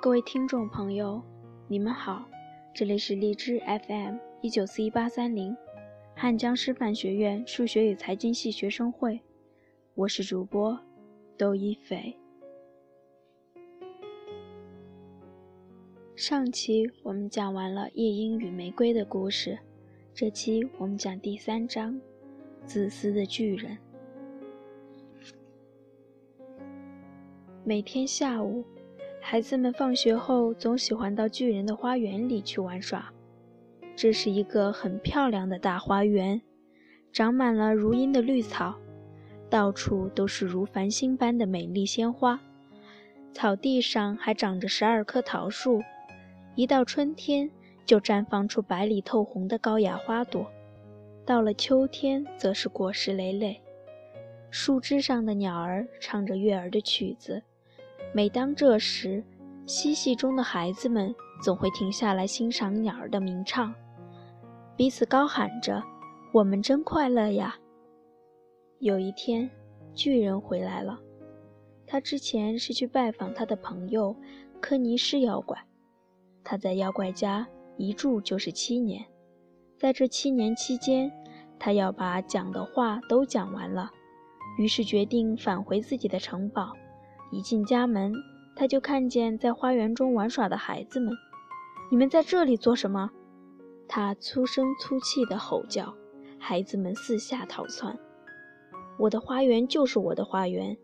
各位听众朋友，你们好，这里是荔枝 FM 1941 830汉江师范学院数学与财经系学生会，我是主播窦一斐。上期我们讲完了夜莺与玫瑰的故事，这期我们讲第三章，自私的巨人。每天下午，孩子们放学后总喜欢到巨人的花园里去玩耍。这是一个很漂亮的大花园，长满了如茵的绿草，到处都是如繁星般的美丽鲜花。草地上还长着12棵桃树，一到春天就绽放出白里透红的高雅花朵，到了秋天则是果实累累。树枝上的鸟儿唱着悦耳的曲子，每当这时，嬉戏中的孩子们总会停下来欣赏鸟儿的鸣唱，彼此高喊着：“我们真快乐呀！”有一天，巨人回来了。他之前是去拜访他的朋友科尼斯妖怪，他在妖怪家一住就是7年。在这7年期间，他要把讲的话都讲完了，于是决定返回自己的城堡。一进家门，他就看见在花园中玩耍的孩子们：“你们在这里做什么？”他粗声粗气地吼叫，孩子们四下逃窜。“我的花园就是我的花园。”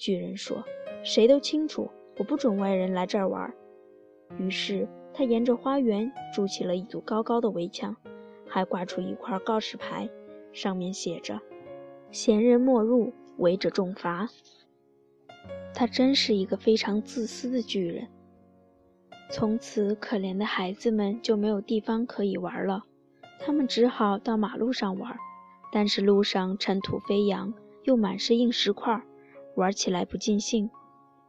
巨人说，“谁都清楚，我不准外人来这儿玩。”于是他沿着花园筑起了一堵高高的围墙，还挂出一块告示牌，上面写着：“闲人莫入，违者重罚。”他真是一个非常自私的巨人。从此，可怜的孩子们就没有地方可以玩了，他们只好到马路上玩，但是路上尘土飞扬，又满是硬石块，玩起来不尽兴。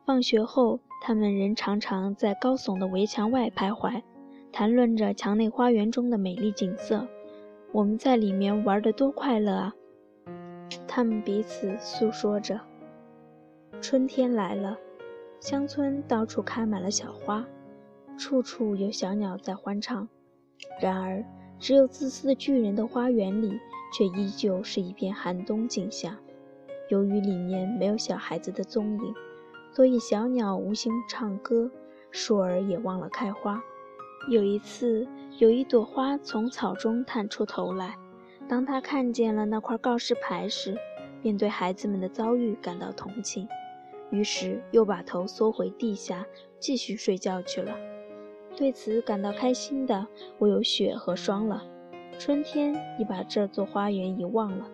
放学后，他们人常常在高耸的围墙外徘徊，谈论着墙内花园中的美丽景色：“我们在里面玩得多快乐啊！”他们彼此诉说着。春天来了，乡村到处开满了小花，处处有小鸟在欢唱。然而，只有自私的巨人的花园里却依旧是一片寒冬景象。由于里面没有小孩子的踪影，所以小鸟无心唱歌，树儿也忘了开花。有一次，有一朵花从草中探出头来，当它看见了那块告示牌时，便对孩子们的遭遇感到同情，于是又把头缩回地下，继续睡觉去了。对此感到开心的我有雪和霜了。春天已把这座花园遗忘了，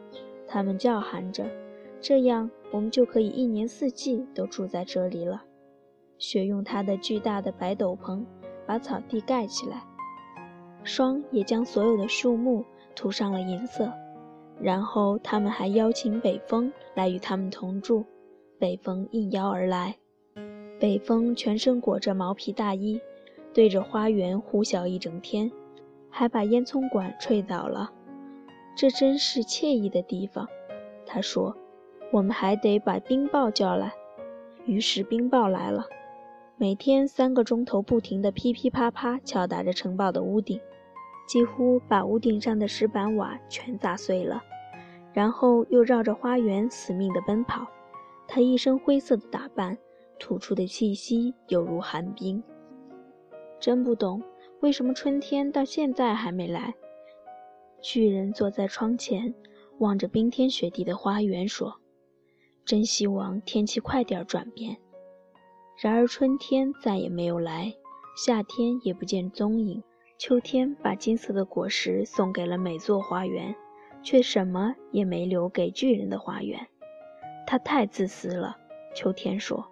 他们叫喊着，这样我们就可以一年四季都住在这里了。雪用它的巨大的白斗篷把草地盖起来，霜也将所有的树木涂上了银色。然后他们还邀请北风来与他们同住，北风应邀而来。北风全身裹着毛皮大衣，对着花园呼啸一整天，还把烟囱管吹倒了。这真是惬意的地方，他说，我们还得把冰雹叫来。于是冰雹来了，每天3个钟头不停地噼噼啪啪敲打着城堡的屋顶，几乎把屋顶上的石板瓦全砸碎了，然后又绕着花园死命地奔跑。他一身灰色的打扮，吐出的气息犹如寒冰。真不懂为什么春天到现在还没来。巨人坐在窗前，望着冰天雪地的花园说：“真希望天气快点转变。”然而春天再也没有来，夏天也不见踪影。秋天把金色的果实送给了每座花园，却什么也没留给巨人的花园。他太自私了，秋天说。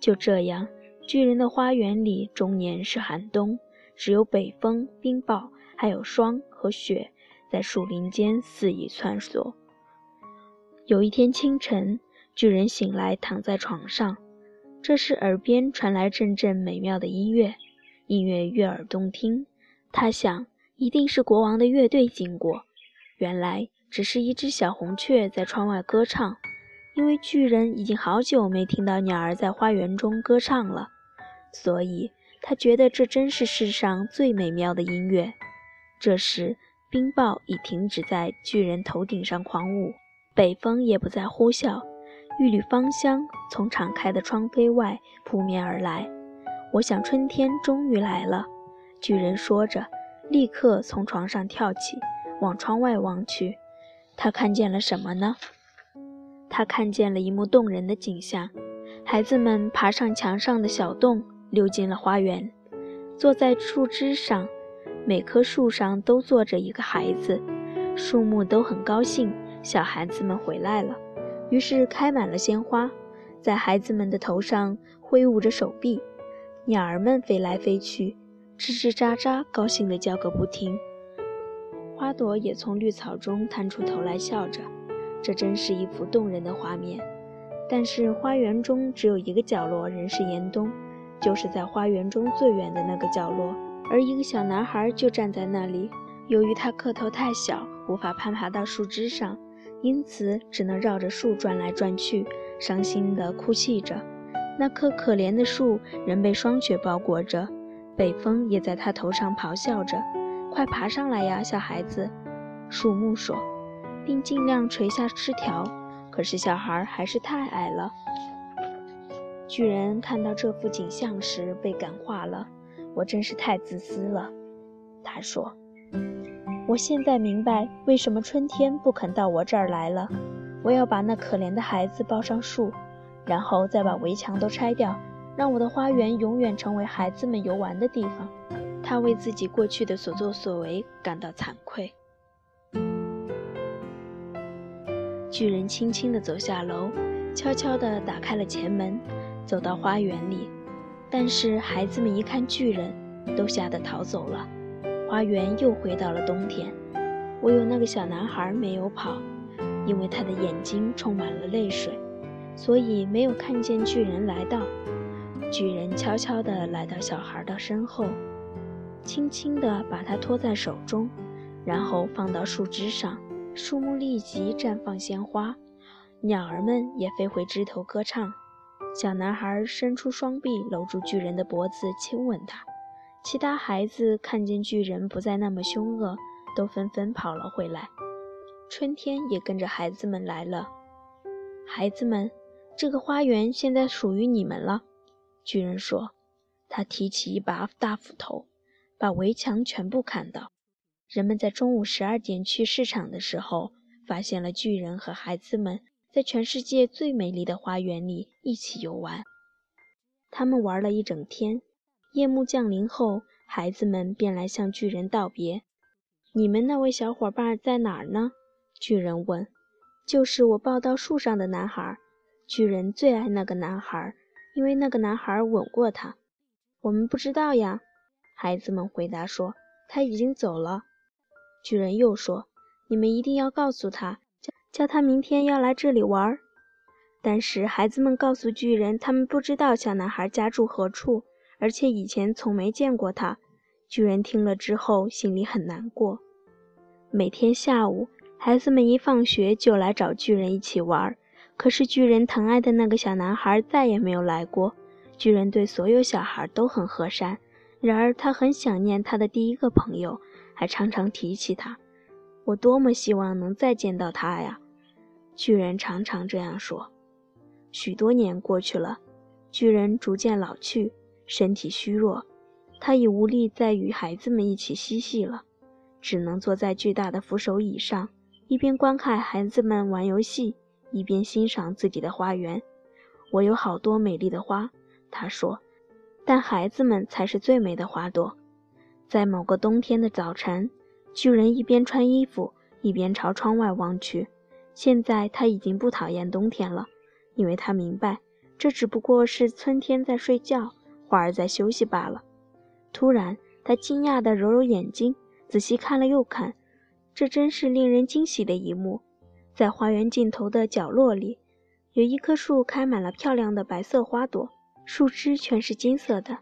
就这样，巨人的花园里终年是寒冬，只有北风、冰雹还有霜和雪在树林间肆意穿梭。有一天清晨，巨人醒来躺在床上，这时耳边传来阵阵美妙的音乐，音乐悦耳动听。他想，一定是国王的乐队经过，原来只是一只小红雀在窗外歌唱。因为巨人已经好久没听到鸟儿在花园中歌唱了，所以他觉得这真是世上最美妙的音乐。这时冰雹已停止在巨人头顶上狂舞，北风也不再呼啸，一缕芳香从敞开的窗扉外扑面而来。我想春天终于来了，巨人说着立刻从床上跳起，往窗外望去。他看见了什么呢？他看见了一幕动人的景象，孩子们爬上墙上的小洞，溜进了花园，坐在树枝上，每棵树上都坐着一个孩子，树木都很高兴，小孩子们回来了，于是开满了鲜花，在孩子们的头上挥舞着手臂，鸟儿们飞来飞去，吱吱喳喳，高兴地叫个不停。花朵也从绿草中探出头来笑着，这真是一幅动人的画面。但是花园中只有一个角落仍是严冬，就是在花园中最远的那个角落，而一个小男孩就站在那里。由于他个头太小，无法攀爬到树枝上，因此只能绕着树转来转去，伤心地哭泣着。那棵可怜的树仍被霜雪包裹着，北风也在他头上咆哮着，快爬上来呀，小孩子，树木说，并尽量垂下枝条，可是小孩还是太矮了。巨人看到这幅景象时被感化了，我真是太自私了，他说，我现在明白为什么春天不肯到我这儿来了。我要把那可怜的孩子抱上树，然后再把围墙都拆掉，让我的花园永远成为孩子们游玩的地方。他为自己过去的所作所为感到惭愧。巨人轻轻地走下楼，悄悄地打开了前门，走到花园里。但是孩子们一看巨人，都吓得逃走了。花园又回到了冬天。唯有那个小男孩没有跑，因为他的眼睛充满了泪水，所以没有看见巨人来到。巨人悄悄地来到小孩的身后，轻轻地把他托在手中，然后放到树枝上，树木立即绽放鲜花，鸟儿们也飞回枝头歌唱。小男孩伸出双臂搂住巨人的脖子，亲吻他。其他孩子看见巨人不再那么凶恶，都纷纷跑了回来。春天也跟着孩子们来了。孩子们，这个花园现在属于你们了，巨人说。他提起一把大斧头，把围墙全部砍倒。人们在中午12点去市场的时候，发现了巨人和孩子们在全世界最美丽的花园里一起游玩。他们玩了一整天，夜幕降临后，孩子们便来向巨人道别。你们那位小伙伴在哪儿呢？巨人问。就是我抱到树上的男孩。巨人最爱那个男孩，因为那个男孩吻过他。我们不知道呀，孩子们回答说，他已经走了。巨人又说，你们一定要告诉他，叫他明天要来这里玩。但是孩子们告诉巨人，他们不知道小男孩家住何处，而且以前从没见过他。巨人听了之后心里很难过。每天下午，孩子们一放学就来找巨人一起玩，可是巨人疼爱的那个小男孩再也没有来过。巨人对所有小孩都很和善，然而他很想念他的第一个朋友，还常常提起他。我多么希望能再见到他呀，巨人常常这样说。许多年过去了，巨人逐渐老去，身体虚弱，他已无力再与孩子们一起嬉戏了，只能坐在巨大的扶手椅上，一边观看孩子们玩游戏，一边欣赏自己的花园。我有好多美丽的花，他说，但孩子们才是最美的花朵。在某个冬天的早晨，巨人一边穿衣服，一边朝窗外望去。现在他已经不讨厌冬天了，因为他明白，这只不过是春天在睡觉，花儿在休息罢了。突然，他惊讶地揉揉眼睛，仔细看了又看，这真是令人惊喜的一幕。在花园尽头的角落里，有一棵树开满了漂亮的白色花朵，树枝全是金色的，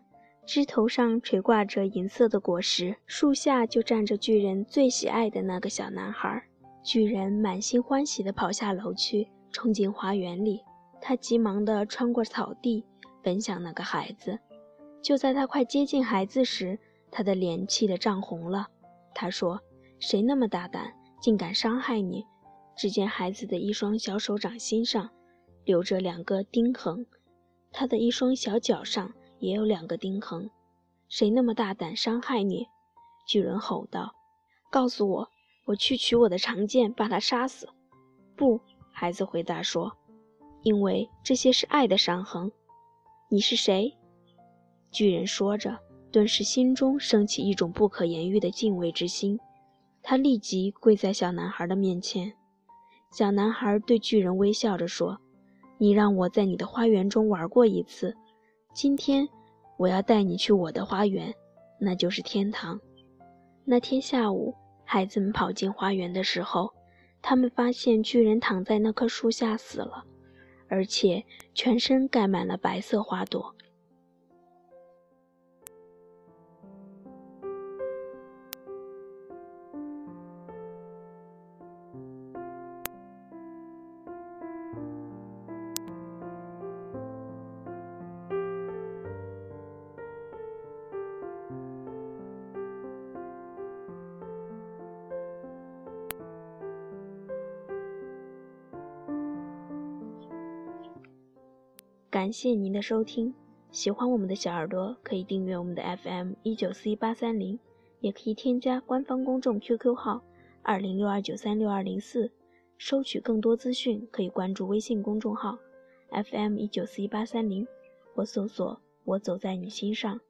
枝头上垂挂着银色的果实，树下就站着巨人最喜爱的那个小男孩。巨人满心欢喜地跑下楼去，冲进花园里。他急忙地穿过草地，奔向那个孩子。就在他快接近孩子时，他的脸气得涨红了。他说：“谁那么大胆，竟敢伤害你！”只见孩子的一双小手掌心上留着两个钉痕，他的一双小脚上也有两个钉痕。“谁那么大胆伤害你？”巨人吼道：“告诉我，我去取我的长剑，把他杀死。”“不！”孩子回答说，“因为这些是爱的伤痕。”“你是谁？”巨人说着，顿时心中升起一种不可言喻的敬畏之心。他立即跪在小男孩的面前。小男孩对巨人微笑着说：“你让我在你的花园中玩过一次，今天我要带你去我的花园，那就是天堂。”那天下午，孩子们跑进花园的时候，他们发现巨人躺在那棵树下死了，而且全身盖满了白色花朵。感谢您的收听，喜欢我们的小耳朵可以订阅我们的 FM19C830， 也可以添加官方公众 QQ 号2062936204，收取更多资讯可以关注微信公众号 FM19C830 或搜索“我走在你心上”。